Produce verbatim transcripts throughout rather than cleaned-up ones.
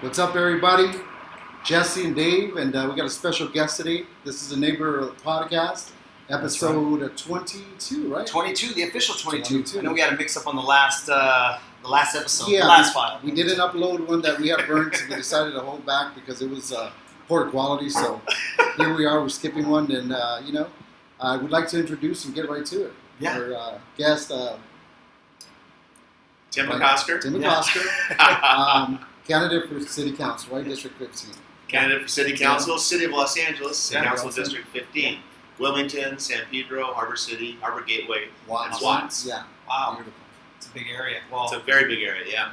What's up, everybody? Jesse and Dave, and uh, we got a special guest today. This is The Enabler Podcast, episode right. twenty-two, right? twenty-two, the official twenty-two. twenty-two. I know we had a mix-up on the last uh, the last episode, yeah, the last we, file. We didn't upload one that we had burned, so we decided to hold back because it was uh, poor quality, so here we are, we're skipping one, and, uh, you know, I would like to introduce and get right to it. Yeah. Our uh, guest, uh, Tim McOsker. Tim McOsker. Yeah. um, candidate for City Council, right? District fifteen. Candidate for City Council, yeah. City of Los Angeles, City yeah, Council Austin. District fifteen. Yeah. Wilmington, San Pedro, Harbor City, Harbor Gateway, Watts. and Watts. Yeah. Wow. Beautiful. It's a big area. Well, it's a very big area, yeah.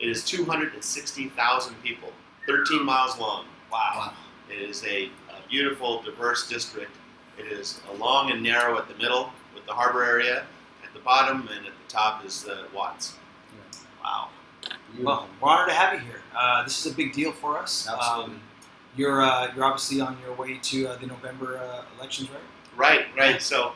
It is two hundred sixty thousand people, thirteen miles long. Wow. wow. It is a, a beautiful, diverse district. It is long and narrow at the middle with the harbor area at the bottom, and at the top is the uh, Watts. Yeah. Wow. Well, we're honored to have you here. Uh, this is a big deal for us. Absolutely. Um, you're uh, you're obviously on your way to uh, the November uh, elections, right? Right, right. So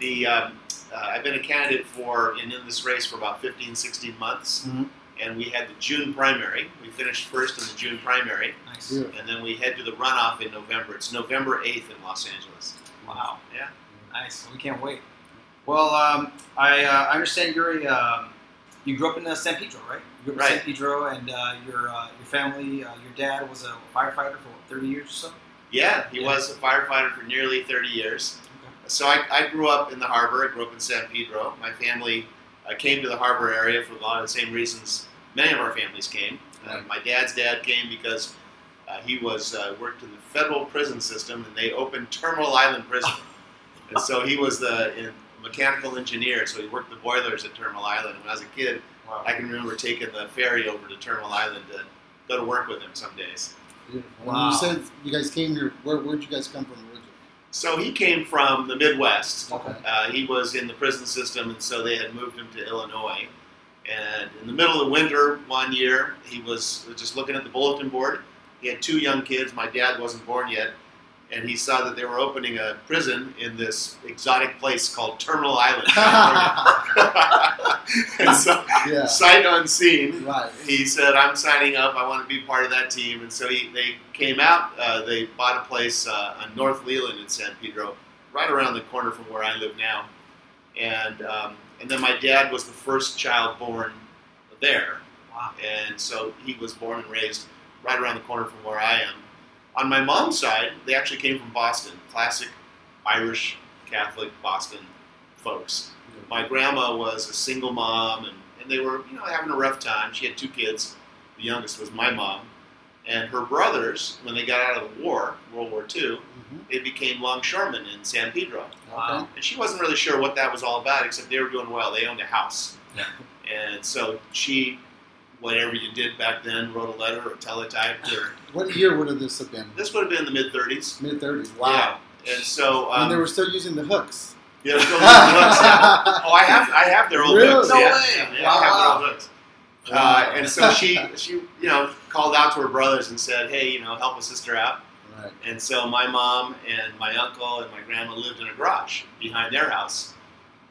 the um, uh, I've been a candidate for and in this race for about fifteen, sixteen months, mm-hmm. and we had the June primary. We finished first in the June primary, nice. And then we head to the runoff in November. It's November eighth in Los Angeles. Wow. Yeah. Nice. We can't wait. Well, um, I uh, understand you're a um, you grew up in uh, San Pedro, right? You grew up right. in San Pedro, and uh, your uh, your family, uh, your dad was a firefighter for what, thirty years or so. Yeah, he yeah. was a firefighter for nearly thirty years. Okay. So I, I grew up in the harbor. I grew up in San Pedro. My family uh, came to the harbor area for a lot of the same reasons many of our families came. Uh, right. My dad's dad came because uh, he was uh, worked in the federal prison system, and they opened Terminal Island Prison, and so he was the in, mechanical engineer, so he worked the boilers at Terminal Island. When I was a kid, wow. I can remember taking the ferry over to Terminal Island to go to work with him some days. Yeah. Wow. When you said you guys came here, where did you guys come from originally? So he came from the Midwest. Okay. Uh, he was in the prison system, and so they had moved him to Illinois. And in the middle of winter one year, he was just looking at the bulletin board. He had two young kids. My dad wasn't born yet. And he saw that they were opening a prison in this exotic place called Terminal Island. And so, yeah. sight unseen, right. he said, I'm signing up. I want to be part of that team. And so he, they came out. Uh, they bought a place uh, on North Leland in San Pedro, right around the corner from where I live now. And, um, and then my dad was the first child born there. Wow. And so he was born and raised right around the corner from where I am. On my mom's side, they actually came from Boston, classic Irish Catholic Boston folks. My grandma was a single mom, and, and they were, you know, having a rough time. She had two kids. The youngest was my mom. And her brothers, when they got out of the war, World War Two, mm-hmm. they became longshoremen in San Pedro. Okay. And she wasn't really sure what that was all about, except they were doing well. They owned a house. Yeah. And so she... whatever you did back then, wrote a letter or teletyped or... What year would have this have been? This would have been in the mid-thirties. Mid-thirties, wow. Yeah. And so... Um, and they were still using the hooks. Yeah, they were still using the hooks. Yeah. Oh, I have I have their old really? hooks. No yeah. way! Yeah, wow. I have their old hooks. Uh, and so she, she, you know, called out to her brothers and said, hey, you know, help a sister out. Right. And so my mom and my uncle and my grandma lived in a garage behind their house.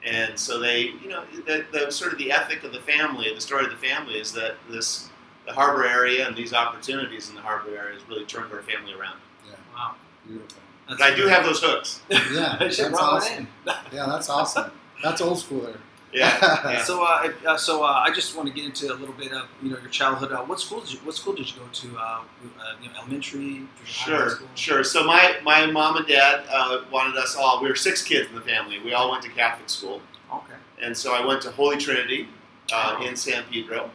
And so they, you know, the, the sort of the ethic of the family, the story of the family is that this, the harbor area and these opportunities in the harbor area has really turned our family around. Yeah. Wow. Beautiful. But I do have those hooks. Yeah. That's awesome. Yeah, that's awesome. That's old school there. Yeah. yeah. So, uh, if, uh, so uh, I just want to get into a little bit of, you know, your childhood. Uh, what school did you, what school did you go to? Uh, uh, you know, elementary? Sure, sure. So my, my mom and dad uh, wanted us all, we were six kids in the family. We all went to Catholic school. Okay. And so I went to Holy Trinity uh, oh. in San Pedro.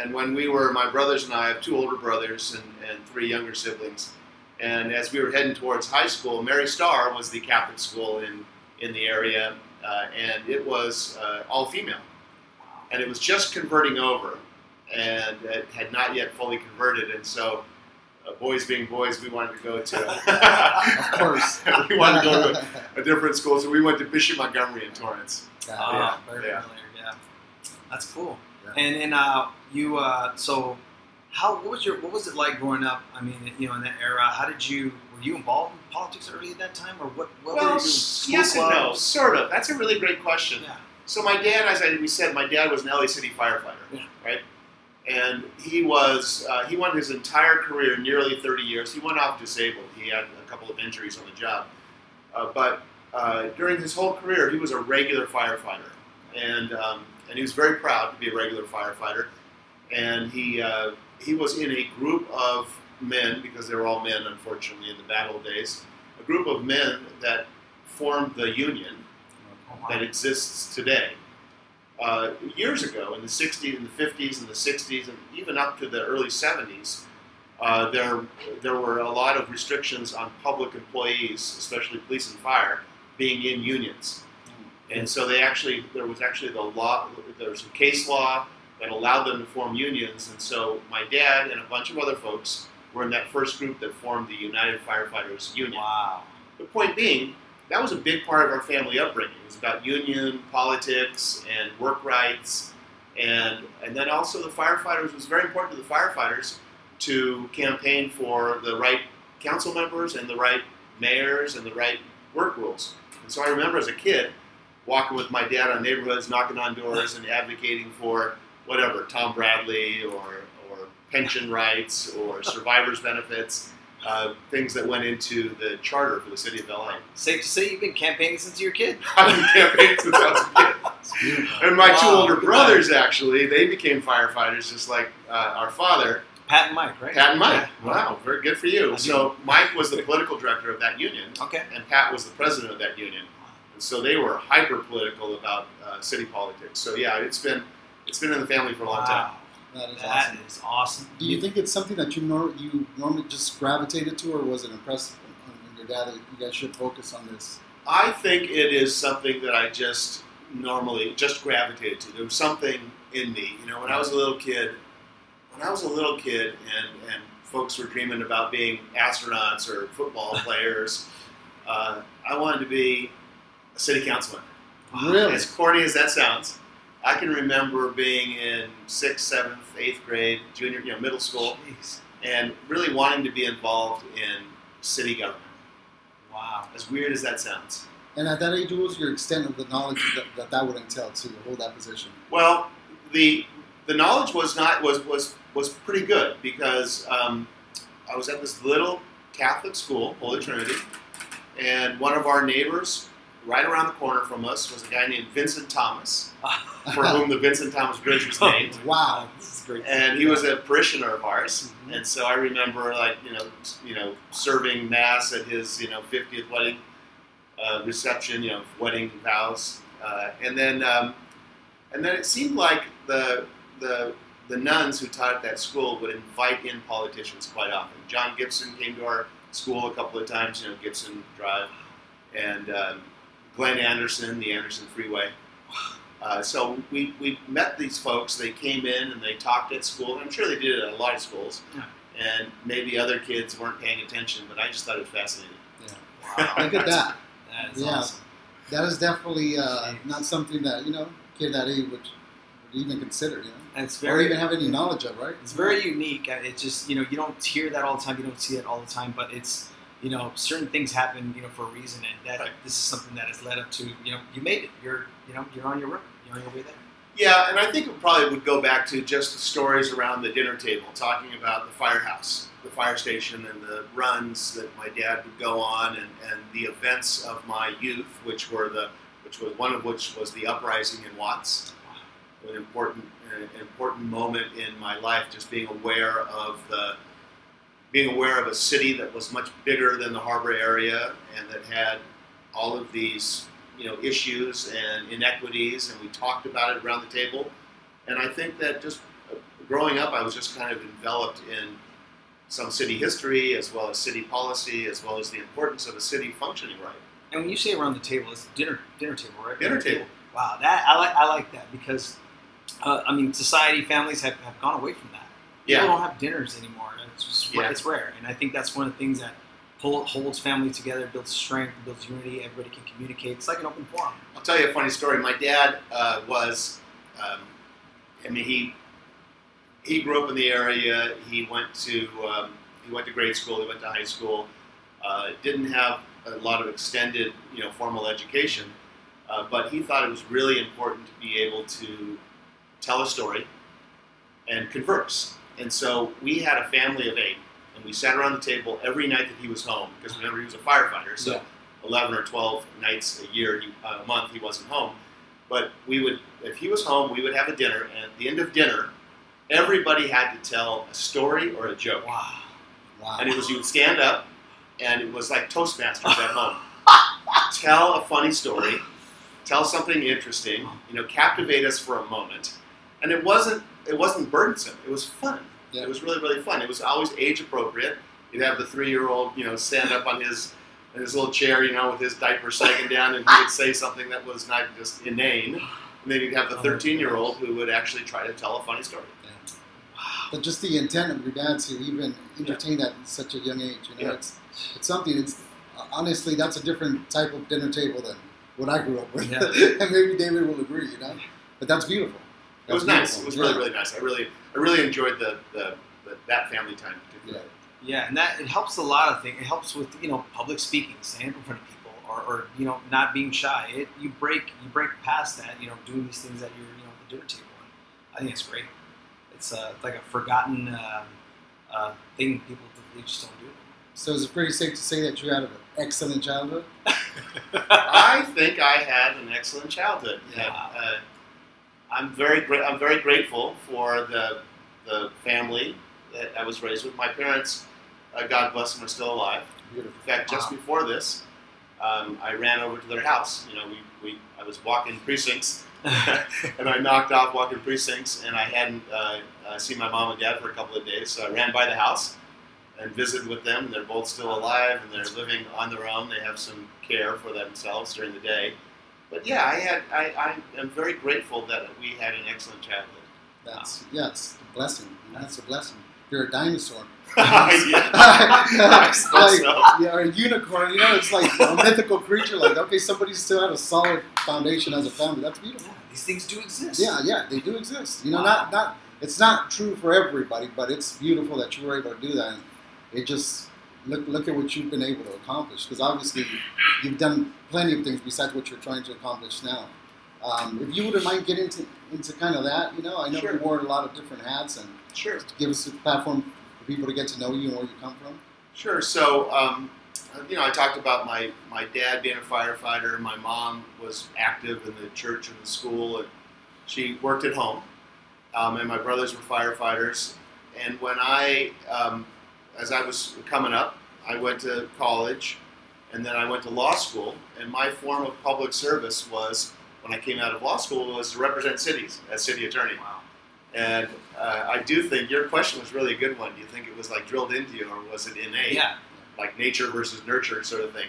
And when we were, my brothers and I, I have two older brothers and, and three younger siblings. And as we were heading towards high school, Mary Starr was the Catholic school in, in the area. Uh, and it was uh, all female, and it was just converting over, and it had not yet fully converted. And so, uh, boys being boys, we wanted to go to, of course, we wanted to go to a, a different school. So we went to Bishop Montgomery in Torrance. Yeah, uh, yeah. Very yeah. familiar. Yeah, that's cool. Yeah. And and uh, you uh, so how what was your what was it like growing up? I mean, you know, in that era, how did you? Were you involved in politics early at that time, or what? what well, were you doing? yes clubs? and no, sort of. That's a really great question. Yeah. So my dad, as I, we said, my dad was an L A City firefighter, yeah. right? And he was, uh, he went his entire career, nearly thirty years. He went off disabled. He had a couple of injuries on the job. Uh, but uh, during his whole career, he was a regular firefighter. And um, and he was very proud to be a regular firefighter. And he uh, he was in a group of men, because they were all men, unfortunately, in the battle days, a group of men that formed the union that exists today. Uh, years ago, in the sixties, in the fifties, in the sixties, and even up to the early seventies, uh, there there were a lot of restrictions on public employees, especially police and fire, being in unions. And so they actually, there was actually the law, there was some case law that allowed them to form unions. And so my dad and a bunch of other folks were in that first group that formed the United Firefighters Union. Wow. The point being, that was a big part of our family upbringing. It was about union, politics, and work rights. And and then also the firefighters, it was very important to the firefighters to campaign for the right council members and the right mayors and the right work rules. And so I remember as a kid walking with my dad on neighborhoods, knocking on doors, and advocating for whatever, Tom Bradley or, or pension rights or survivors' benefits. Uh, things that went into the charter for the city of L A. Safe to say you've been campaigning since you were a kid? I've been campaigning since I was a kid. And my wow, two older brothers, life. actually, they became firefighters just like uh, our father. Pat and Mike, right? Pat and Mike. Yeah. Wow, very good for you. So Mike was the political director of that union, okay, and Pat was the president of that union. And so they were hyper-political about uh, city politics. So yeah, it's been it's been in the family for a long wow. time. That, is, that awesome. is awesome. Do you think it's something that you nor- you normally just gravitated to, or was it impressive on your dad that you guys should focus on this? I think it is something that I just normally just gravitated to. There was something in me. You know, when I was a little kid, when I was a little kid and, and folks were dreaming about being astronauts or football players, uh, I wanted to be a city councilman. Really? As corny as that sounds. I can remember being in sixth, seventh, eighth grade, junior, you know, middle school, Jeez. and really wanting to be involved in city government. Wow. As weird as that sounds. And at that age, what was your extent of the knowledge that that, that would entail to hold that position? Well, the the knowledge was not was was, was pretty good because um, I was at this little Catholic school, Holy Trinity, and one of our neighbors right around the corner from us was a guy named Vincent Thomas, for whom the Vincent Thomas Bridge was named. Wow, this is great. And he was a parishioner of ours, mm-hmm. and so I remember, like you know, you know, serving mass at his you know fiftieth wedding uh, reception, you know, wedding vows, uh, and then um, and then it seemed like the the the nuns who taught at that school would invite in politicians quite often. John Gibson came to our school a couple of times, you know, Gibson Drive, and um, Glenn Anderson, the Anderson Freeway. Uh, so we, we met these folks. They came in and they talked at school. I'm sure they did it at a lot of schools. Yeah. And maybe other kids weren't paying attention, but I just thought it was fascinating. Yeah. Wow. Look at that. That is yeah. awesome. That is definitely uh, not something that, you know, a kid that age would, would even consider, you know. It's very, or even have any knowledge of, right? It's very unique. It's just, you know, you don't hear that all the time. You don't see it all the time, but it's... You know, certain things happen, you know, for a reason, and that right. this is something that has led up to, you know, you made it. You're, you know, you're on your road. You're on your way there. Yeah, and I think it probably would go back to just the stories around the dinner table, talking about the firehouse, the fire station, and the runs that my dad would go on, and, and the events of my youth, which were the, which was one of which was the uprising in Watts, wow. an important, an important moment in my life, just being aware of the. being aware of a city that was much bigger than the harbor area and that had all of these, you know, issues and inequities, and we talked about it around the table. And I think that just growing up, I was just kind of enveloped in some city history as well as city policy, as well as the importance of a city functioning right. And when you say around the table, it's dinner dinner table, right? Dinner, dinner table. table. Wow, that I like I like that because, uh, I mean, society, families have, have gone away from that. Yeah. People don't have dinners anymore. It's, just, yeah. it's rare, and I think that's one of the things that pull, holds family together, builds strength, builds unity. Everybody can communicate. It's like an open forum. I'll tell you a funny story. My dad uh, was, um, I mean, he he grew up in the area. He went to um, he went to grade school. He went to high school. Uh, didn't have a lot of extended, you know, formal education, uh, but he thought it was really important to be able to tell a story, and converse. And so we had a family of eight, and we sat around the table every night that he was home, because remember, he was a firefighter, so yeah. eleven or twelve nights a year, he, uh, a month, he wasn't home. But we would, if he was home, we would have a dinner, and at the end of dinner, everybody had to tell a story or a joke. Wow. Wow. And it was, you would stand up, and it was like Toastmasters at home. Tell a funny story, tell something interesting, you know, captivate us for a moment. And it wasn't, it wasn't burdensome. It was fun. Yeah. It was really, really fun. It was always age appropriate. You'd have the three-year-old, you know, stand up on his in his little chair, you know, with his diaper sagging down, and he would say something that was not just inane. And then you'd have the thirteen-year-old who would actually try to tell a funny story. Yeah. Wow. But just the intent of your dad to even entertain yeah. that at such a young age, you know, yeah. it's it's something. It's honestly, that's a different type of dinner table than what I grew up with, yeah. and maybe David will agree, you know. But that's beautiful. It was nice. It was really, really nice. I really, I really enjoyed the, the, the that family time. Yeah, yeah, and that it helps a lot of things. It helps with, you know, public speaking, standing up in front of people, or, or you know, not being shy. It you break you break past that. You know, doing these things at your you know the dinner table. I think it's great. It's uh, like a forgotten uh, uh, thing people they just don't do. So is it pretty safe to say that you had an excellent childhood? I think I had an excellent childhood. Yeah. Wow. Uh, I'm very gra- I'm very grateful for the the family that I was raised with. My parents, uh, God bless them, are still alive. Beautiful. In fact, just wow. before this, um, I ran over to their house. You know, we, we I was walking precincts, and I knocked off walking precincts, and I hadn't uh, uh, seen my mom and dad for a couple of days, so I ran by the house and visited with them. And they're both still alive, and they're living on their own. They have some care for themselves during the day. But yeah, I had. I, I am very grateful that we had an excellent childhood. That's yeah, it's a blessing. That's a blessing. You're a dinosaur. I suppose so. Yeah, or a unicorn. You know, it's like a mythical creature. Like, okay, somebody still had a solid foundation as a family. That's beautiful. Yeah, these things do exist. Yeah, yeah, they do exist. You know, wow. not not. It's not true for everybody, but it's beautiful that you were able to do that. And it just. Look! Look at what you've been able to accomplish. Because obviously, you've done plenty of things besides what you're trying to accomplish now. Um, if you wouldn't mind getting into, into kind of that, you know, I know sure. you wore a lot of different hats, and sure. give us a platform for people to get to know you and where you come from. Sure. So, um, you know, I talked about my, my dad being a firefighter. My mom was active in the church and the school, and she worked at home. Um, and my brothers were firefighters. And when I um, As I was coming up, I went to college, and then I went to law school, and my form of public service was, when I came out of law school, was to represent cities as city attorney. Wow. And uh, I do think, your question was really a good one. Do you think it was like drilled into you, or was it innate? Yeah. Like nature versus nurture sort of thing.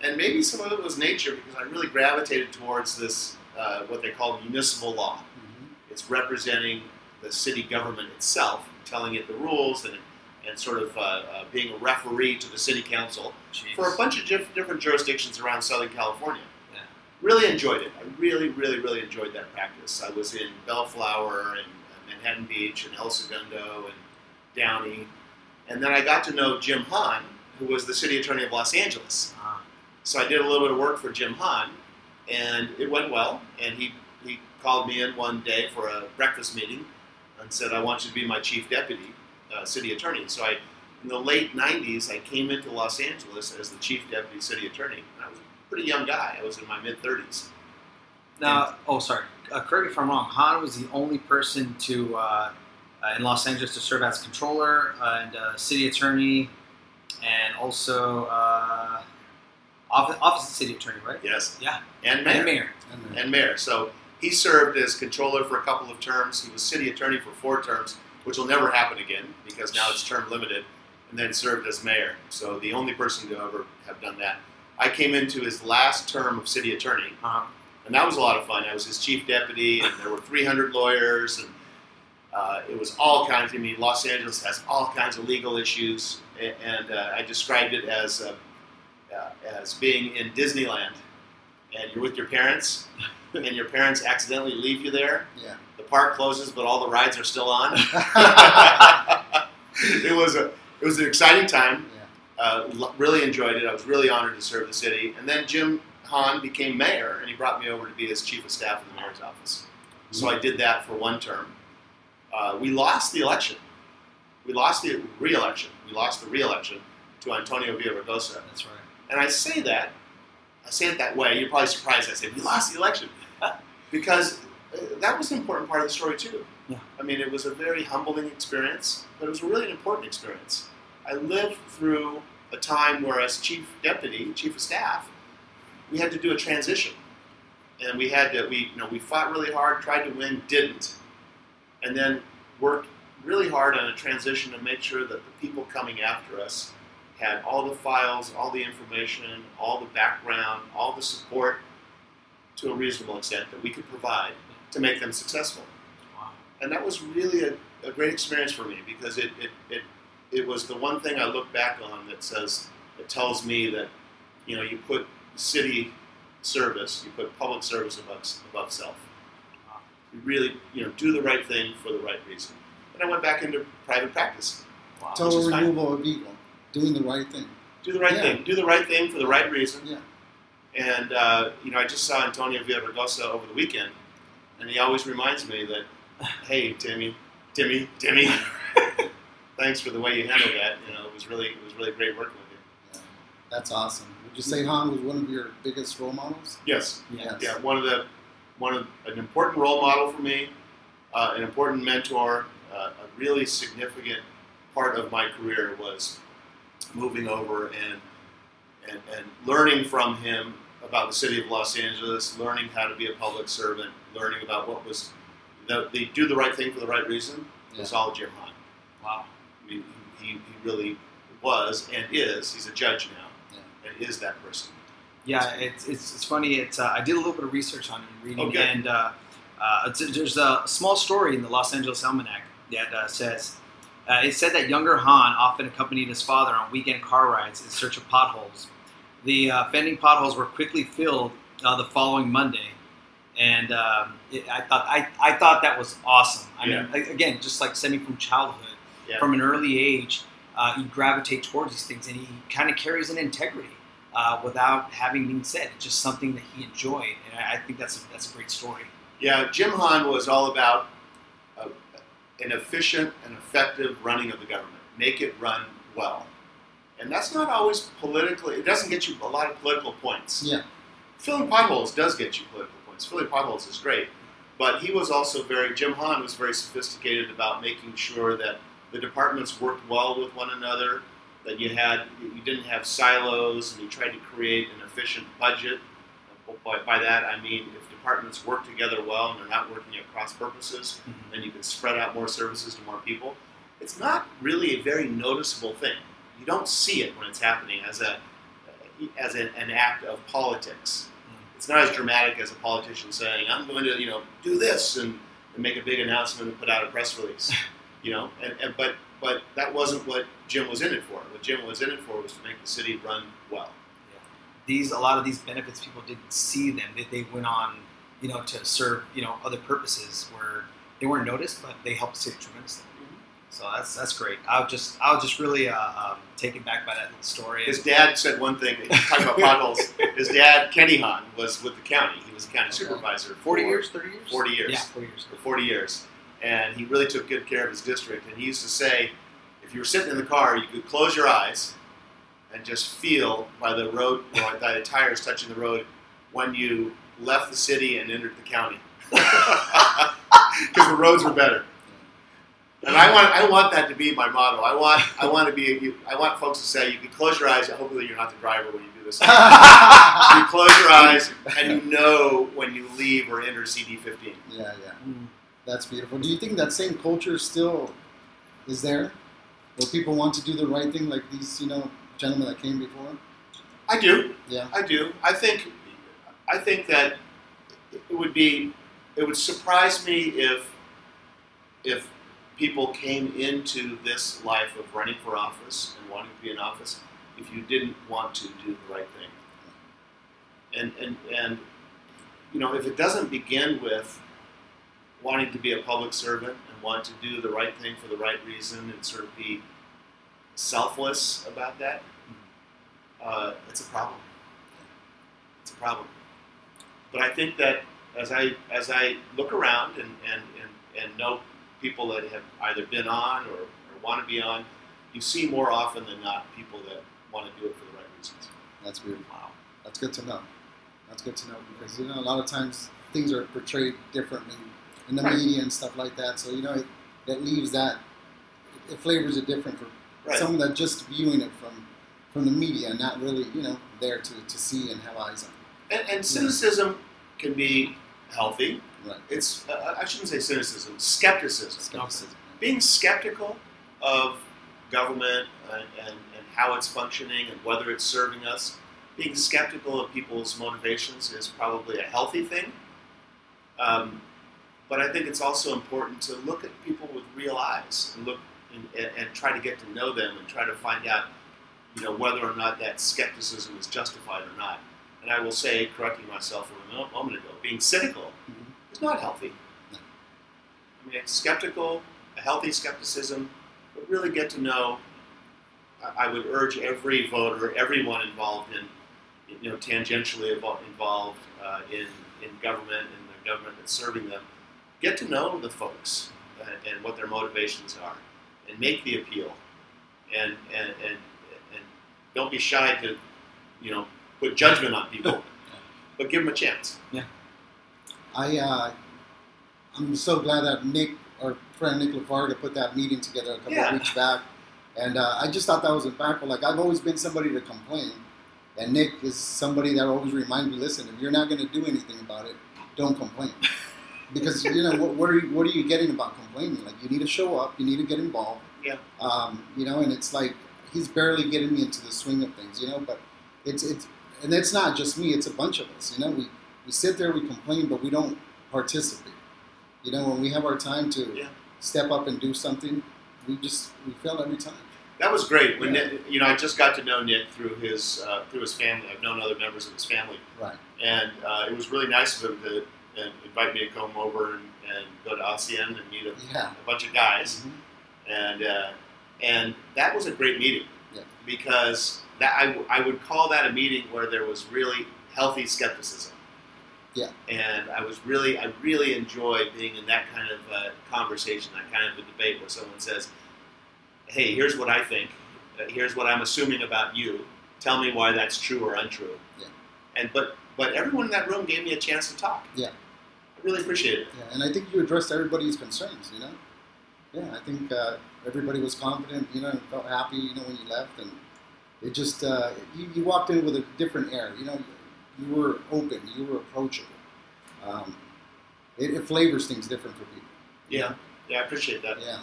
And maybe some of it was nature, because I really gravitated towards this, uh, what they call municipal law. Mm-hmm. It's representing the city government itself, telling it the rules, and it and sort of uh, uh, being a referee to the city council Jeez. for a bunch of diff- different jurisdictions around Southern California. Yeah. Really enjoyed it. I really, really, really enjoyed that practice. I was in Bellflower and Manhattan Beach and El Segundo and Downey. And then I got to know Jim Hahn, who was the city attorney of Los Angeles. Uh-huh. So I did a little bit of work for Jim Hahn, and it went well. And he, he called me in one day for a breakfast meeting and said, I want you to be my chief deputy. Uh, city attorney. So I, in the late nineties, I came into Los Angeles as the chief deputy city attorney. And I was a pretty young guy. I was in my mid-thirties. Now, and, oh, sorry. Uh, correct me if I'm wrong. Hahn was the only person to, uh, uh, in Los Angeles to serve as controller uh, and uh, city attorney and also uh, office, office of city attorney, right? Yes. Yeah. And mayor. And mayor. And mayor. And mayor. So he served as controller for a couple of terms. He was city attorney for four terms, which will never happen again because now it's term limited, and then served as mayor. So the only person to ever have done that. I came into his last term of city attorney, uh-huh. and that was a lot of fun. I was his chief deputy, and there were three hundred lawyers, and uh, it was all kinds. I mean, Los Angeles has all kinds of legal issues, and uh, I described it as uh, uh, as being in Disneyland, and you're with your parents, and your parents accidentally leave you there. Yeah. The park closes, but all the rides are still on. It was a, it was an exciting time. Yeah. Uh, l- really enjoyed it. I was really honored to serve the city. And then Jim Hahn became mayor, and he brought me over to be his chief of staff in the mayor's office. Mm-hmm. So I did that for one term. uh, we lost the election. We lost the re-election. We lost the re-election to Antonio Villaraigosa. That's right. And I say that, I say it that way. You're probably surprised I say we lost the election because that was an important part of the story too. Yeah. I mean, it was a very humbling experience, but it was a really important experience. I lived through a time where, as chief deputy, chief of staff, we had to do a transition, and we had to we you know we fought really hard, tried to win, didn't, and then worked really hard on a transition to make sure that the people coming after us had all the files, all the information, all the background, all the support to a reasonable extent that we could provide to make them successful. Wow. And that was really a, a great experience for me because it, it it it was the one thing I look back on that says, it tells me that, you know, you put city service, you put public service above, above self. Wow. You really, you know, do the right thing for the right reason. And I went back into private practice. Wow. Total removal of evil. Doing the right thing. Do the right yeah. thing. Do the right thing for the right reason. Yeah. And, uh, you know, I just saw Antonio Villaraigosa over the weekend, and he always reminds me that, hey, Timmy, Timmy, Timmy, thanks for the way you handled that. You know, it was really, it was really great working with you. Yeah. That's awesome. Would you say Hahn was one of your biggest role models? Yes. Yes. Yeah, one of the, one of an important role model for me, uh, an important mentor, uh, a really significant part of my career was moving over and, and and learning from him about the city of Los Angeles, learning how to be a public servant, learning about what was the, the do the right thing for the right reason. Yeah. It's all Jim Hahn. Wow. I mean, he, he really was and is. He's a judge now, yeah. and is that person. Yeah, it's it's, it's funny. It's uh, I did a little bit of research on him, reading, okay. and uh, uh, there's a small story in the Los Angeles Almanac that uh, says. Uh, it said that younger Hahn often accompanied his father on weekend car rides in search of potholes. The uh, offending potholes were quickly filled uh, the following Monday, and um, it, I thought I, I thought that was awesome. I yeah. mean, again, just like stemming from childhood, yeah. from an early age, uh, you gravitate towards these things, and he kind of carries an integrity uh, without having been said. It's just something that he enjoyed, and I, I think that's a, that's a great story. Yeah, Jim Hahn was all about Uh, an efficient and effective running of the government. Make it run well. And that's not always politically, it doesn't get you a lot of political points. Yeah. Filling potholes does get you political points. Filling potholes is great. But he was also very, Jim Hahn was very sophisticated about making sure that the departments worked well with one another, that you had, you didn't have silos, and you tried to create an efficient budget. By, by that, I mean, if departments work together well and they're not working at cross purposes, mm-hmm. then you can spread out more services to more people. It's not really a very noticeable thing. You don't see it when it's happening as a as a, an act of politics. Mm-hmm. It's not as dramatic as a politician saying, "I'm going to, you know, do this and, and make a big announcement and put out a press release." you know, and, and but but that wasn't what Jim was in it for. What Jim was in it for was to make the city run well. These a lot of these benefits, people didn't see them. They, they went on, you know, to serve, you know, other purposes where they weren't noticed, but they helped the city tremendously. Mm-hmm. So that's that's great. I'll just I'll just really uh, um, taken back by that little story. His dad said one thing. Talking about potholes. His dad, Kenny Hahn, was with the county. He was a county okay. supervisor. Forty for, years, thirty years. Forty years. Yeah, forty years. For forty years, and he really took good care of his district. And he used to say, if you were sitting in the car, you could close your eyes and just feel by the road, you know, by the tires touching the road, when you left the city and entered the county, because the roads were better. And I want, I want that to be my motto. I want, I want to be, I want folks to say, you can close your eyes. Hopefully, you're not the driver when you do this. You close your eyes and you know when you leave or enter C D fifteen. Yeah, yeah, that's beautiful. Do you think that same culture still is there, where people want to do the right thing, like these, you know, gentleman that came before? I do. Yeah. I do. I think I think that it would be it would surprise me if if people came into this life of running for office and wanting to be in office if you didn't want to do the right thing. And and, and you know, if it doesn't begin with wanting to be a public servant and want to do the right thing for the right reason and sort of be selfless about that, uh, it's a problem. It's a problem. But I think that as I as I look around and, and, and, and know people that have either been on or, or want to be on, you see more often than not people that want to do it for the right reasons. That's weird. Wow. That's good to know. That's good to know because, you know, a lot of times things are portrayed differently in the right. media and stuff like that. So, you know, it, it leaves that, it, it flavors it different for right. someone that's just viewing it from, from the media and not really, you know, there to, to see and have eyes on. And, and cynicism know. can be healthy. Right. It's, uh, I shouldn't say cynicism, skepticism. Skepticism. No. Being skeptical of government and, and, and how it's functioning and whether it's serving us. Being skeptical of people's motivations is probably a healthy thing. Um, but I think it's also important to look at people with real eyes and look and, and, and try to get to know them and try to find out, you know, whether or not that skepticism is justified or not. And I will say, correcting myself from a moment ago, being cynical mm-hmm. is not healthy. No. I mean, it's skeptical, a healthy skepticism, but really get to know. I would urge every voter, everyone involved in, you know, tangentially involved uh, in, in government and the government that's serving them, get to know the folks and, and what their motivations are and make the appeal. And, and, and, and don't be shy to, you know, put judgment on people, but give them a chance. Yeah. I, uh, I'm so glad that Nick, our friend Nick LaFarga, put that meeting together a couple yeah. of weeks back. And uh, I just thought that was impactful. Like, I've always been somebody to complain. And Nick is somebody that always reminds me, listen, if you're not going to do anything about it, don't complain. Because, you know, what, what are you, what are you getting about complaining? Like, you need to show up. You need to get involved. Yeah. Um, you know, and it's like, he's barely getting me into the swing of things, you know. But it's, it's and it's not just me. It's a bunch of us, you know. We, we sit there, we complain, but we don't participate. You know, when we have our time to yeah. step up and do something, we just we fail every time. That was great. When yeah. Nick, you know, I just got to know Nick through his uh, through his family. I've known other members of his family, right? And uh, it was really nice of him to uh, invite me to come over and, and go to ASEAN and meet a, yeah. a bunch of guys. Mm-hmm. And uh, and that was a great meeting yeah. because that I, w- I would call that a meeting where there was really healthy skepticism. Yeah. And I was really, I really enjoy being in that kind of uh, conversation, that kind of a debate where someone says, hey, here's what I think. Uh, here's what I'm assuming about you. Tell me why that's true or untrue. Yeah. And but, but everyone in that room gave me a chance to talk. Yeah. I really appreciate it. Yeah. And I think you addressed everybody's concerns, you know? Yeah. I think uh, everybody was confident, you know, and felt happy, you know, when you left. And it just, uh, you, you walked in with a different air, you know? You were open. You were approachable. Um, it, it flavors things different for people. Yeah, yeah, I appreciate that. Yeah,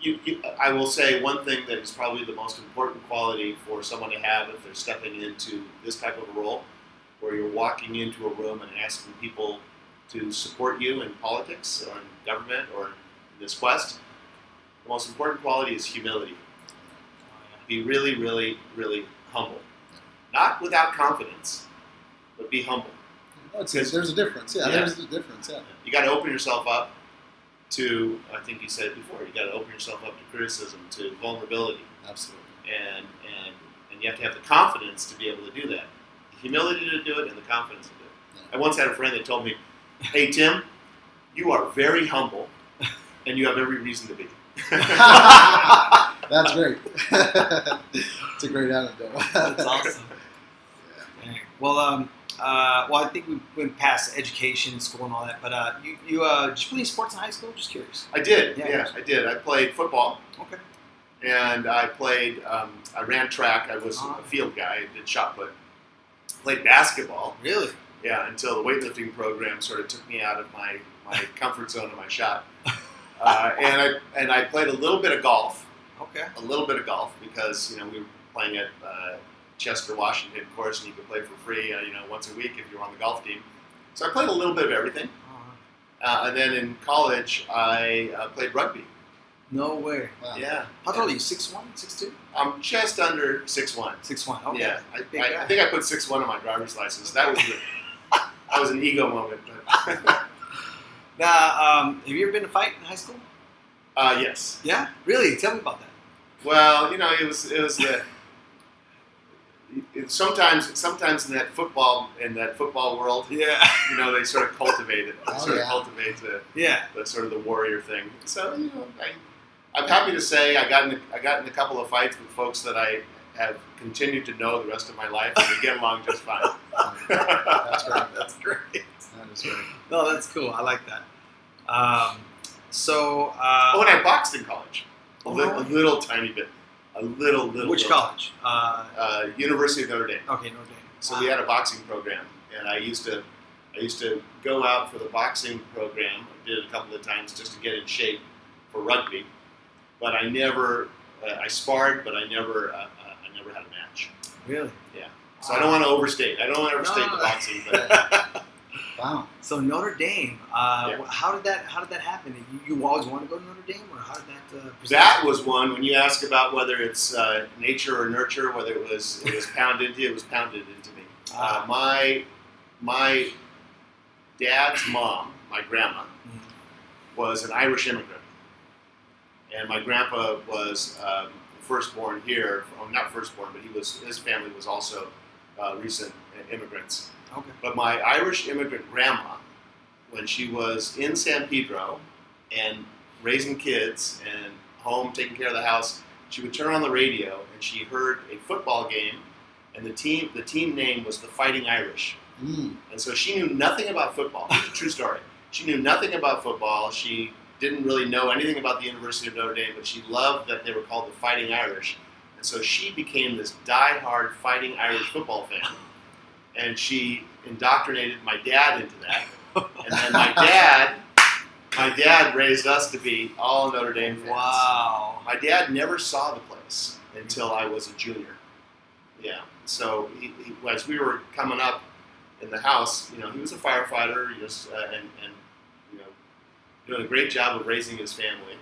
you, you, I will say one thing that is probably the most important quality for someone to have if they're stepping into this type of a role, where you're walking into a room and asking people to support you in politics or in government or in this quest. The most important quality is humility. Be really, really, really humble. Not without confidence. But be humble. No, there's a difference. Yeah, yeah, there's a difference. Yeah, you got to open yourself up to. I think you said it before. You got to open yourself up to criticism, to vulnerability. Absolutely. And and and you have to have the confidence to be able to do that. The humility to do it, and the confidence to do it. Yeah. I once had a friend that told me, "Hey Tim, you are very humble, and you have every reason to be." That's great. It's a great anecdote. That's awesome. Yeah. Well, um. Uh, well, I think we went past education, school, and all that. But uh, you, you uh, did you play sports in high school? Just curious. I did. Yeah, yeah I did. I played football. Okay. And I played. Um, I ran track. I was uh-huh. a field guy. I did shot put. Played basketball. Really? Yeah. Until the weightlifting program sort of took me out of my, my comfort zone of my shot. Uh, and I and I played a little bit of golf. Okay. A little bit of golf because you know we were playing at. Uh, Chester, Washington, of course, and you could play for free, uh, you know, once a week if you were on the golf team. So I played a little bit of everything. Uh, and then in college, I uh, played rugby. No way. Wow. Yeah. How tall are you? six one, six two? I'm just under six one. six one, okay. Yeah. I, I, I think I put six one on my driver's license. That was the, that was an ego moment. Now, um, have you ever been to fight in high school? Uh, yes. Yeah? Really? Tell me about that. Well, you know, it was it was the... it, sometimes sometimes in that football in that football world, yeah, you know, they sort of cultivate it. They oh, sort yeah. of cultivate the yeah, the sort of the warrior thing. So you know, I, I'm happy to say I got in I got in a couple of fights with folks that I have continued to know the rest of my life, and we get along just fine. That's great. That's great. That is great. No, that's cool. I like that. Um, so, uh, oh, and I boxed in college. A, li- a little tiny bit. A little, little Which little. college? Uh, uh, University of Notre Dame. Okay, Notre Dame. So wow. we had a boxing program, and I used to I used to go out for the boxing program. I did it a couple of times just to get in shape for rugby. But I never, uh, I sparred, but I never, uh, uh, I never had a match. Really? Yeah. So wow. I don't want to overstate. I don't want to overstate no. the boxing, but... Wow. So Notre Dame, uh, yeah. how did that how did that happen? You, you always want to go to Notre Dame, or how did that? Uh, that was one when you ask about whether it's uh, nature or nurture, whether it was it was pounded into it was pounded into me. Uh, my my dad's mom, my grandma, was an Irish immigrant, and my grandpa was um, firstborn here. Well, not firstborn, but he was his family was also uh, recent immigrants. Okay. But my Irish immigrant grandma, when she was in San Pedro and raising kids and home taking care of the house, she would turn on the radio and she heard a football game, and the team the team name was the Fighting Irish. Mm. And so she knew nothing about football. It's a true story. She knew nothing about football. She didn't really know anything about the University of Notre Dame, but she loved that they were called the Fighting Irish. And so she became this diehard Fighting Irish football fan. And she indoctrinated my dad into that, and then my dad, my dad raised us to be all Notre Dame fans. Wow! My dad never saw the place until I was a junior. Yeah. So he, he, as we were coming up in the house, you know, he was a firefighter, just uh, and and you know, doing a great job of raising his family.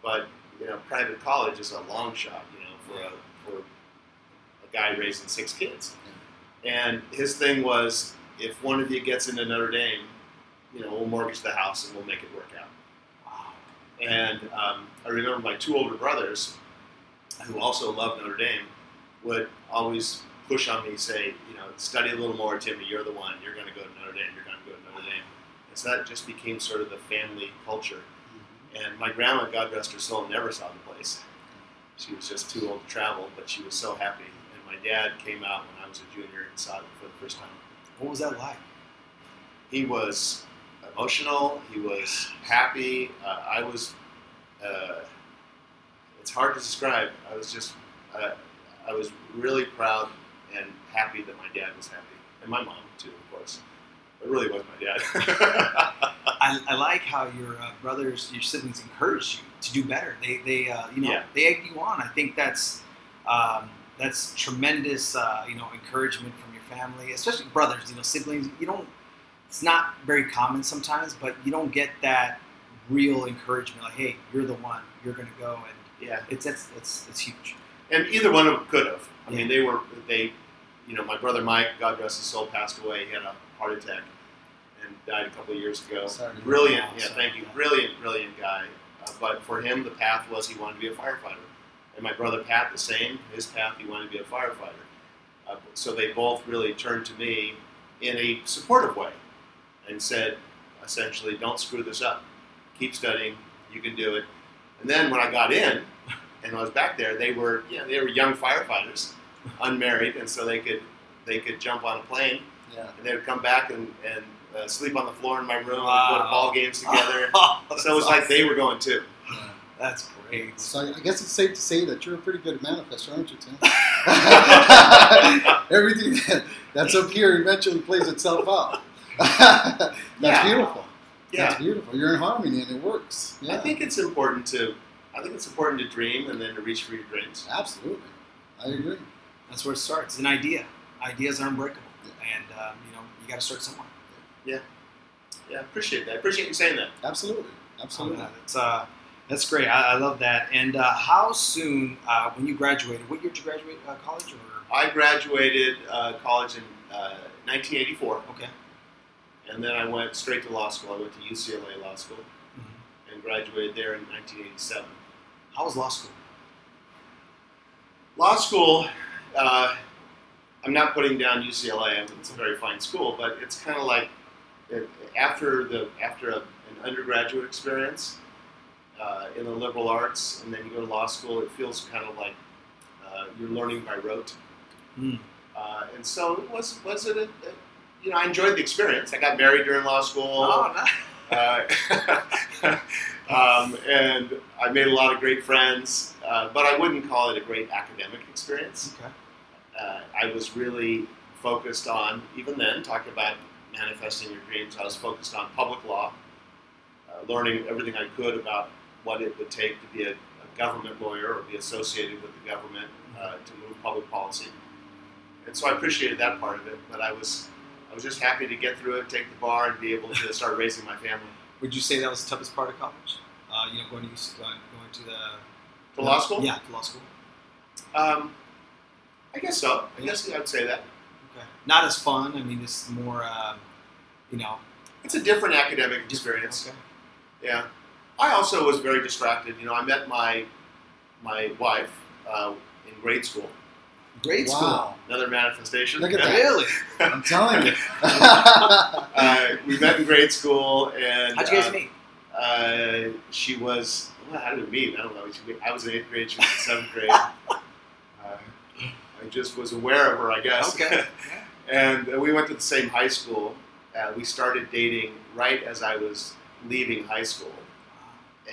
But you know, private college is a long shot, you know, for a for a guy raising six kids. And his thing was, if one of you gets into Notre Dame, you know, we'll mortgage the house and we'll make it work out. Wow. And um, I remember my two older brothers, who also loved Notre Dame, would always push on me, say, you know, study a little more, Timmy, you're the one, you're going to go to Notre Dame, you're going to go to Notre Dame. And so that just became sort of the family culture. Mm-hmm. And my grandma, God rest her soul, never saw the place. She was just too old to travel, but she was so happy. My dad came out when I was a junior and saw it for the first time. What was that like? He was emotional. He was happy. Uh, I was, uh, it's hard to describe. I was just, uh, I was really proud and happy that my dad was happy. And my mom, too, of course. It really was my dad. I, I like how your uh, brothers, your siblings encourage you to do better. They, they uh, you know, yeah. they egg you on. I think that's... Um, That's tremendous, uh, you know, encouragement from your family, especially brothers, you know, siblings. You don't, it's not very common sometimes, but you don't get that real encouragement. Like, hey, you're the one, you're going to go. And yeah, it's, it's, it's, it's huge. And either one of them could have. I yeah. mean, they were, they, you know, my brother Mike, God rest his soul, passed away. He had a heart attack and died a couple of years ago. Sorry, brilliant. Yeah, sorry, thank you. Yeah. Brilliant, brilliant guy. Uh, but for him, the path was he wanted to be a firefighter. And my brother Pat, the same. His path, he wanted to be a firefighter. Uh, so they both really turned to me in a supportive way and said, essentially, don't screw this up. Keep studying. You can do it. And then when I got in and I was back there, they were, you know, they were young firefighters, unmarried, and so they could they could jump on a plane. Yeah. And they would come back and, and uh, sleep on the floor in my room. Wow. We'd go to ball games together. Oh, so it was awesome. Like they were going too. Yeah. That's great. So I guess it's safe to say that you're a pretty good manifester, aren't you, Tim? Everything that, that's up here eventually plays itself out. That's yeah. beautiful. Yeah. That's beautiful. You're in harmony and it works. Yeah. I think it's important to I think it's important to dream and then to reach for your dreams. Absolutely. I agree. That's where it starts. It's an idea. Ideas are unbreakable. Yeah. And um, you know, you gotta start somewhere. Yeah. Yeah, I appreciate that. I appreciate you saying that. Absolutely. Absolutely. It's uh That's great. I, I love that. And uh, how soon, uh, when you graduated, what year did you graduate uh, college? Or? I graduated uh, college in uh, nineteen eighty-four. Okay. And then I went straight to law school. I went to U C L A Law School mm-hmm. and graduated there in nineteen eighty-seven. How was law school? Law school, uh, I'm not putting down U C L A. It's a very fine school, but it's kind of like it, after the after a, an undergraduate experience uh, in the liberal arts, and then you go to law school, it feels kind of like uh, you're learning by rote. Mm. Uh, and so it was was it a, a, you know, I enjoyed the experience. I got married during law school. Oh, nice. Uh, um, and I made a lot of great friends, uh, but I wouldn't call it a great academic experience. Okay. Uh, I was really focused on, even then, talking about manifesting your dreams, I was focused on public law, uh, learning everything I could about what it would take to be a, a government lawyer or be associated with the government uh, to move public policy. And so I appreciated that part of it, but I was I was just happy to get through it, take the bar, and be able to start raising my family. Would you say that was the toughest part of college? Uh, you know, going to going, going to the to the, law school? Yeah, to law school. Um, I guess so. I guess I'd say that. Okay. Not as fun. I mean, it's more, um, you know. It's a different academic experience. Okay. Yeah. I also was very distracted. You know, I met my my wife uh, in grade school. Grade wow. school. Another manifestation. Look at yeah. that. Really? I'm telling you. uh, we met in grade school. And how'd you guys uh, meet? Uh, she was, well, how did we meet? I don't know. I was in eighth grade. She was in seventh grade. uh, I just was aware of her, I guess. Okay. And we went to the same high school. Uh, we started dating right as I was leaving high school.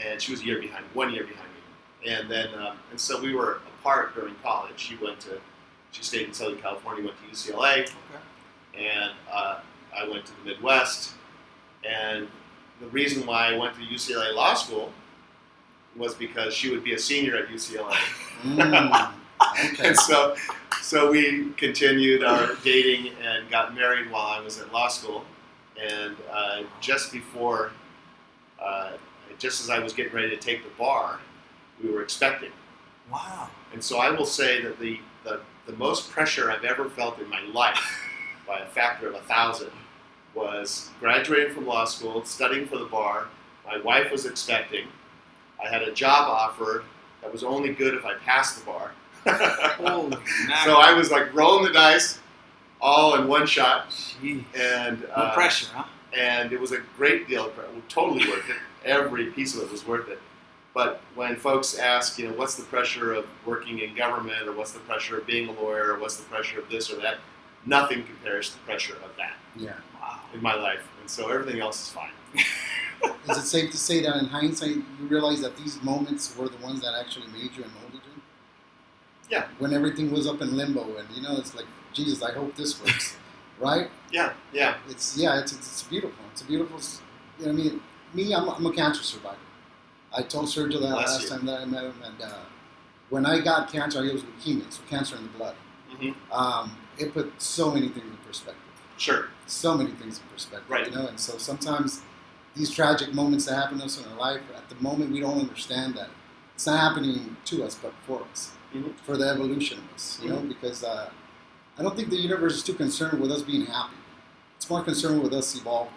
And she was a year behind, one year behind me. And then, um, and so we were apart during college. She went to, she stayed in Southern California, went to U C L A. Okay. And uh, I went to the Midwest. And the reason why I went to U C L A Law School was because she would be a senior at U C L A. Mm. Okay. And so, so we continued our dating and got married while I was at law school. And uh, just before, uh, just as I was getting ready to take the bar, we were expecting. Wow. And so I will say that the, the, the most pressure I've ever felt in my life by a factor of a thousand was graduating from law school, studying for the bar. My wife was expecting. I had a job offer that was only good if I passed the bar. Holy so I was like rolling the dice all in one shot. Jeez. And uh, no pressure, huh? And it was a great deal of pressure. Totally worth it. Every piece of it was worth it. But when folks ask, you know, what's the pressure of working in government, or what's the pressure of being a lawyer, or what's the pressure of this or that, nothing compares to the pressure of that. Yeah. Wow. In my life. And so everything else is fine. Is it safe to say that in hindsight you realize that these moments were the ones that actually made you and molded you? Yeah. When everything was up in limbo, and you know, it's like, Jesus, I hope this works, right? Yeah, yeah. It's yeah, it's, it's it's beautiful. It's a beautiful. You know, I mean, me, I'm I'm a cancer survivor. I told Sergio that Bless last you. time that I met him, and uh, when I got cancer, I was leukemia, so cancer in the blood. Mm-hmm. Um, it put so many things in perspective. Sure. So many things in perspective. Right. You know, and so sometimes these tragic moments that happen to us in our life, at the moment, we don't understand that it's not happening to us, but for us. Mm-hmm. For the evolution of us, you mm-hmm. know, because uh, I don't think the universe is too concerned with us being happy. It's more concerned with us evolving,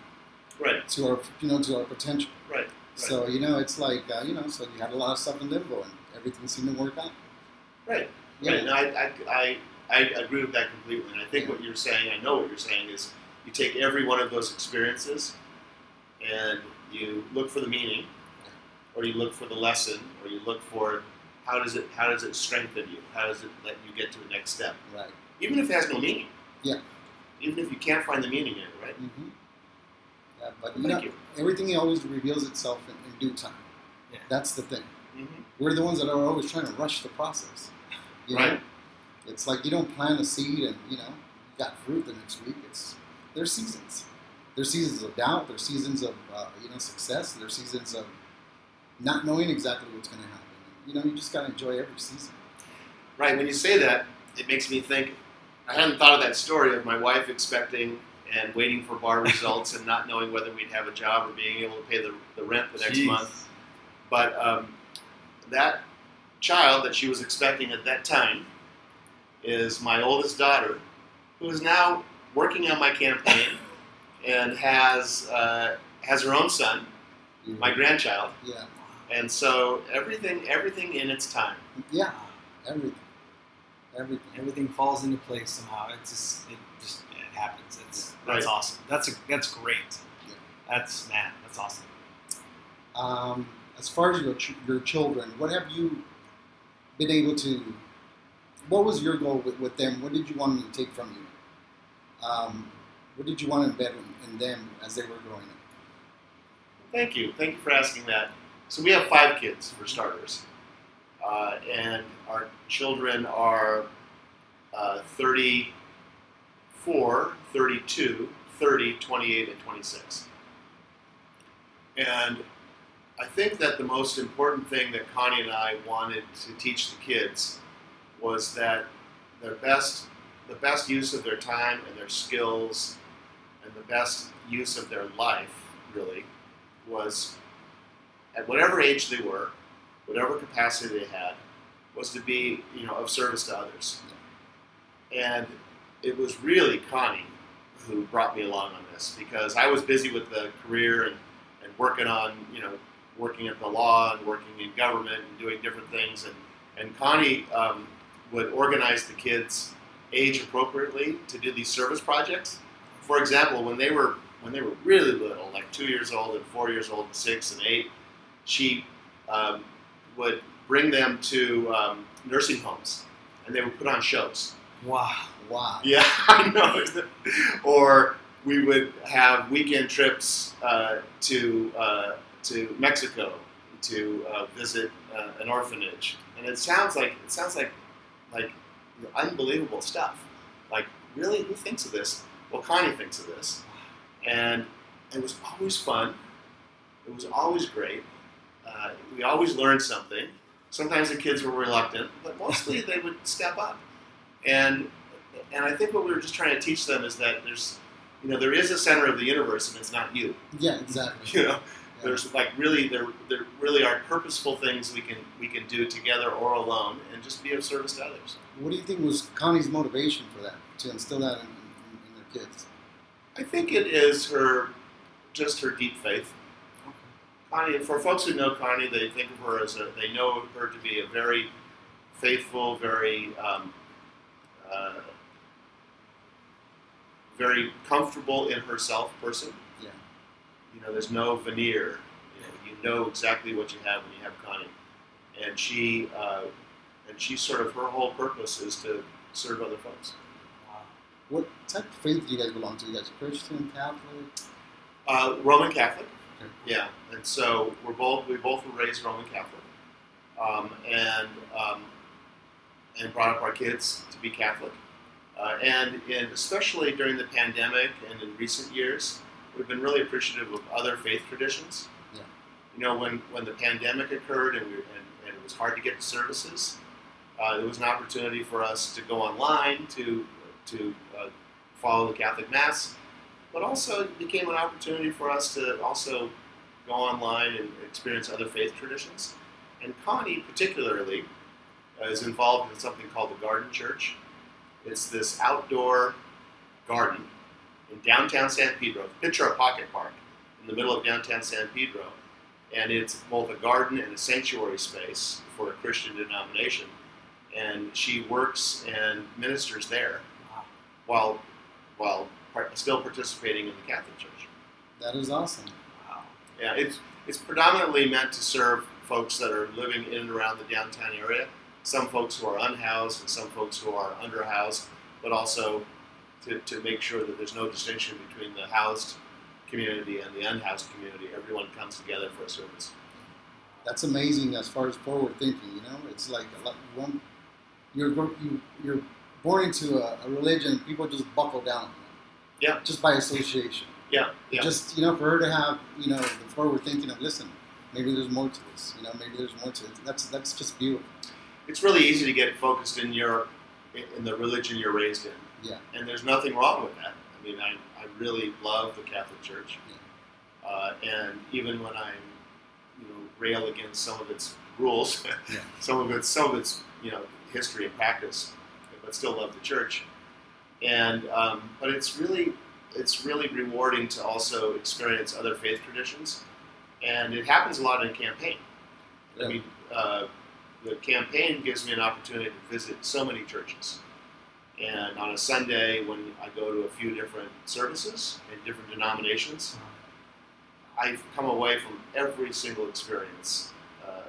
right? To our, you know, to our potential, right? right. So you know, it's like uh, you know, so you had a lot of stuff in limbo, and everything seemed to work out, right? Yeah, right. No, I, I, I, I agree with that completely. And I think yeah. what you're saying, I know what you're saying, is you take every one of those experiences, and you look for the meaning, or you look for the lesson, or you look for How does it how does it strengthen you? How does it let you get to the next step? Right. Even if it has no meaning. Yeah. Even if you can't find the meaning in it, right? Mm-hmm. Yeah, but you know, you. everything always reveals itself in, in due time. Yeah. That's the thing. Mm-hmm. We're the ones that are always trying to rush the process. You know? Right. It's like you don't plant a seed and, you know, you got fruit the next week. It's there's seasons. There's seasons of doubt. There's seasons of uh, you know success. There's seasons of not knowing exactly what's going to happen. You know, you just got to enjoy every season. Right. When you say that, it makes me think, I hadn't thought of that story of my wife expecting and waiting for bar results and not knowing whether we'd have a job or being able to pay the, the rent the next Jeez. month. But um, that child that she was expecting at that time is my oldest daughter, who is now working on my campaign and has uh, has her own son, mm-hmm. my grandchild. Yeah. And so everything, everything in its time. Yeah, everything. every, everything falls into place somehow. It's just, it just it happens. It's that's right. awesome. That's a, that's great. Yeah. That's man. That's awesome. Um, as far as your ch- your children, what have you been able to? What was your goal with, with them? What did you want them to take from you? Um, what did you want to embed in them as they were growing up? Thank you. Thank you for asking that. So we have five kids, for starters. Uh, and our children are uh, thirty-four, thirty-two, thirty, twenty-eight, and twenty-six. And I think that the most important thing that Connie and I wanted to teach the kids was that their best, the best use of their time and their skills and the best use of their life, really, was at whatever age they were, whatever capacity they had, was to be, you know, of service to others. And it was really Connie who brought me along on this, because I was busy with the career and, and working on, you know, working at the law and working in government and doing different things. And, and Connie um, would organize the kids age appropriately to do these service projects. For example, when they were when they were really little, like two years old and four years old and six and eight, she um, would bring them to um, nursing homes, and they would put on shows. Wow, wow. Yeah, I know. Or we would have weekend trips uh, to uh, to Mexico to uh, visit uh, an orphanage, and it sounds like it sounds like like unbelievable stuff. Like, really, who thinks of this? Well, Connie thinks of this. And it was always fun. It was always great. Uh, we always learned something. Sometimes the kids were reluctant, but mostly they would step up. And and I think what we were just trying to teach them is that there's, you know, there is a center of the universe, and it's not you. Yeah, exactly. You know, yeah. There's like really there there really are purposeful things we can we can do together or alone, and just be of service to others. What do you think was Connie's motivation for that, to instill that in, in, in their kids? I think it is her, just her deep faith. Okay. Connie, for folks who know Connie, they think of her as a, they know her to be a very faithful, very, um, uh, very comfortable in herself person. Yeah. You know, there's no veneer. You know, you know exactly what you have when you have Connie, and she, uh, and she sort of her whole purpose is to serve other folks. What type of faith do you guys belong to? You guys Christian, Catholic? Uh, Roman Catholic. Okay. Yeah, and so we're both we both were raised Roman Catholic, um, and um, and brought up our kids to be Catholic, uh, and and especially during the pandemic and in recent years, we've been really appreciative of other faith traditions. Yeah. You know, when, when the pandemic occurred and we and, and it was hard to get to services, uh, there was an opportunity for us to go online to. to uh, follow the Catholic Mass, but also it became an opportunity for us to also go online and experience other faith traditions. And Connie, particularly, uh, is involved in something called the Garden Church. It's this outdoor garden in downtown San Pedro. Picture a pocket park in the middle of downtown San Pedro. And it's both a garden and a sanctuary space for a Christian denomination. And she works and ministers there, while while part, still participating in the Catholic Church. That is awesome. Wow. Yeah, it's it's predominantly meant to serve folks that are living in and around the downtown area, some folks who are unhoused and some folks who are underhoused, but also to, to make sure that there's no distinction between the housed community and the unhoused community. Everyone comes together for a service. That's amazing as far as forward thinking, you know? It's like a lot, one, you're, you, you're born into a, a religion, people just buckle down. Yeah. Just by association. Yeah. Yeah. Just, you know, for her to have, you know, the forward thinking of, listen, maybe there's more to this. You know, maybe there's more to it. That's that's just beautiful. It's really easy to get focused in your in the religion you're raised in. Yeah. And there's nothing wrong with that. I mean, I, I really love the Catholic Church. Yeah. Uh, and even when I, you know, rail against some of its rules, yeah. some of its some of its you know history and practice, but still love the church. And um, but it's really it's really rewarding to also experience other faith traditions, and it happens a lot in campaign. Yeah. I mean, uh, the campaign gives me an opportunity to visit so many churches. And on a Sunday, when I go to a few different services and different denominations, I've come away from every single experience uh,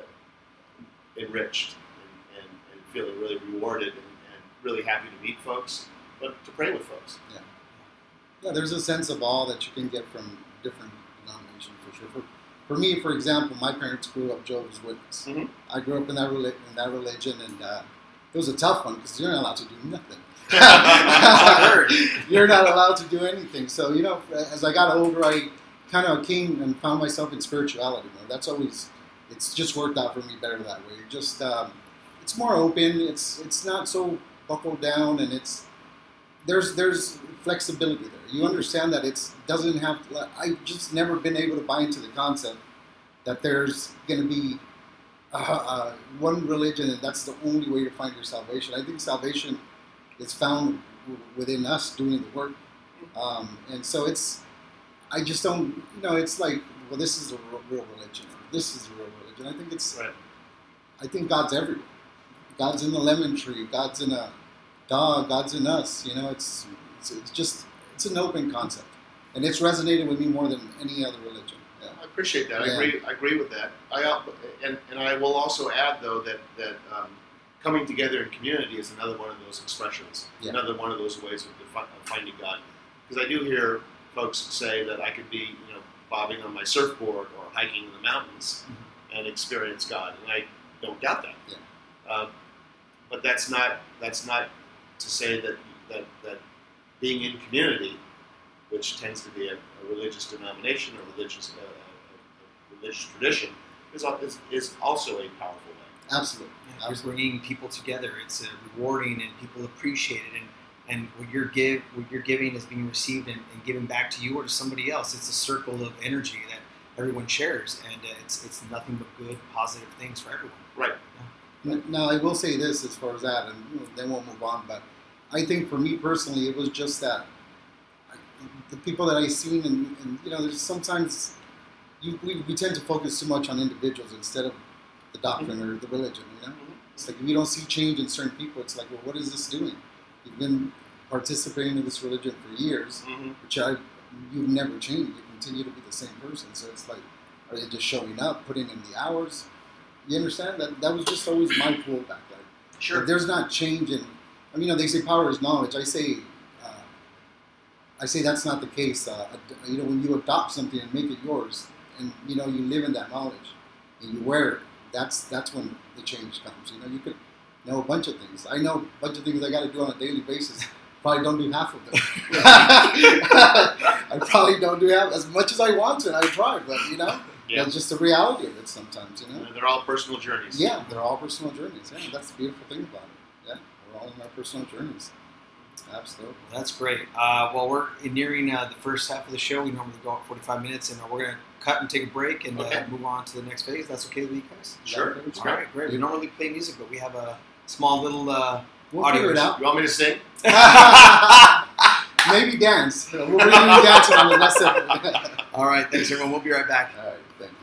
enriched and, and, and feeling really rewarded and, and really happy to meet folks, but to pray with folks. Yeah, yeah. There's a sense of awe that you can get from different denominations, for sure. For, for me, for example, my parents grew up Jehovah's Witness. Mm-hmm. I grew up in that, relig- in that religion, and uh, it was a tough one because you're not allowed to do nothing. You're not allowed to do anything. So, you know, as I got older, I kind of came and found myself in spirituality. Man. That's always, it's just worked out for me better that way. You're just, um, it's more open. It's it's not so buckled down, and it's there's there's flexibility there. You understand that it's doesn't have. To, I've just never been able to buy into the concept that there's going to be uh, uh, one religion and that's the only way to find your salvation. I think salvation is found within us doing the work, um, and so it's. I just don't, you know, it's like, well, this is the real religion. This is the real religion. I think it's, right. I think God's everywhere. God's in the lemon tree. God's in a dog. God's in us. You know, it's, it's it's just, it's an open concept. And it's resonated with me more than any other religion. Yeah. I appreciate that. Yeah. I agree I agree with that. I And, and I will also add, though, that, that um, coming together in community is another one of those expressions, yeah. Another one of those ways of, defi- of finding God. Because I do hear folks say that I could be, you know, bobbing on my surfboard or hiking in the mountains mm-hmm. and experience God, and I don't doubt that. Yeah. Uh, but that's not that's not to say that that that being in community, which tends to be a, a religious denomination or religious uh, a, a religious tradition, is, is is also a powerful way. Absolutely, yeah, absolutely. Bringing people together, it's uh, rewarding, and people appreciate it. And, And what you're give, what you're giving is being received and, and given back to you or to somebody else. It's a circle of energy that everyone shares, and uh, it's it's nothing but good, positive things for everyone. Right. Yeah. Now, I will say this as far as that, and you know, then we'll move on. But I think for me personally, it was just that I, the people that I've seen, and, and you know, there's sometimes you, we, we tend to focus too much on individuals instead of the doctrine mm-hmm. or the religion. You know, mm-hmm. It's like if you don't see change in certain people, it's like, well, what is this doing? You've been participating in this religion for years, mm-hmm. which I, you've never changed. You continue to be the same person. So it's like, are you just showing up, putting in the hours? You understand? That that was just always my pullback. Like, sure. If there's not change in, I mean, you know, they say power is knowledge. I say, uh, I say that's not the case. Uh, you know, when you adopt something and make it yours, and you know, you live in that knowledge, and you wear it. That's that's when the change comes. You know, you could. Know a bunch of things. I know a bunch of things I got to do on a daily basis. Probably don't do half of them. I probably don't do half as much as I want to, and I try, but you know, yeah. That's just the reality of it sometimes. You know, and they're all personal journeys. Yeah, they're all personal journeys. Yeah, that's the beautiful thing about it. Yeah, we're all in our personal journeys. Absolutely, well, that's great. Uh, well, we're nearing uh, the first half of the show. We normally go out forty-five minutes, and uh, we're going to cut and take a break and okay. uh, move on to the next phase. That's okay with you guys? Sure. All great. Right, great. We normally play music, but we have a small little uh, we'll audio. It out. You want me to sing? Maybe dance. We'll really dance on the next episode. All right, thanks everyone. We'll be right back. All right, thank you.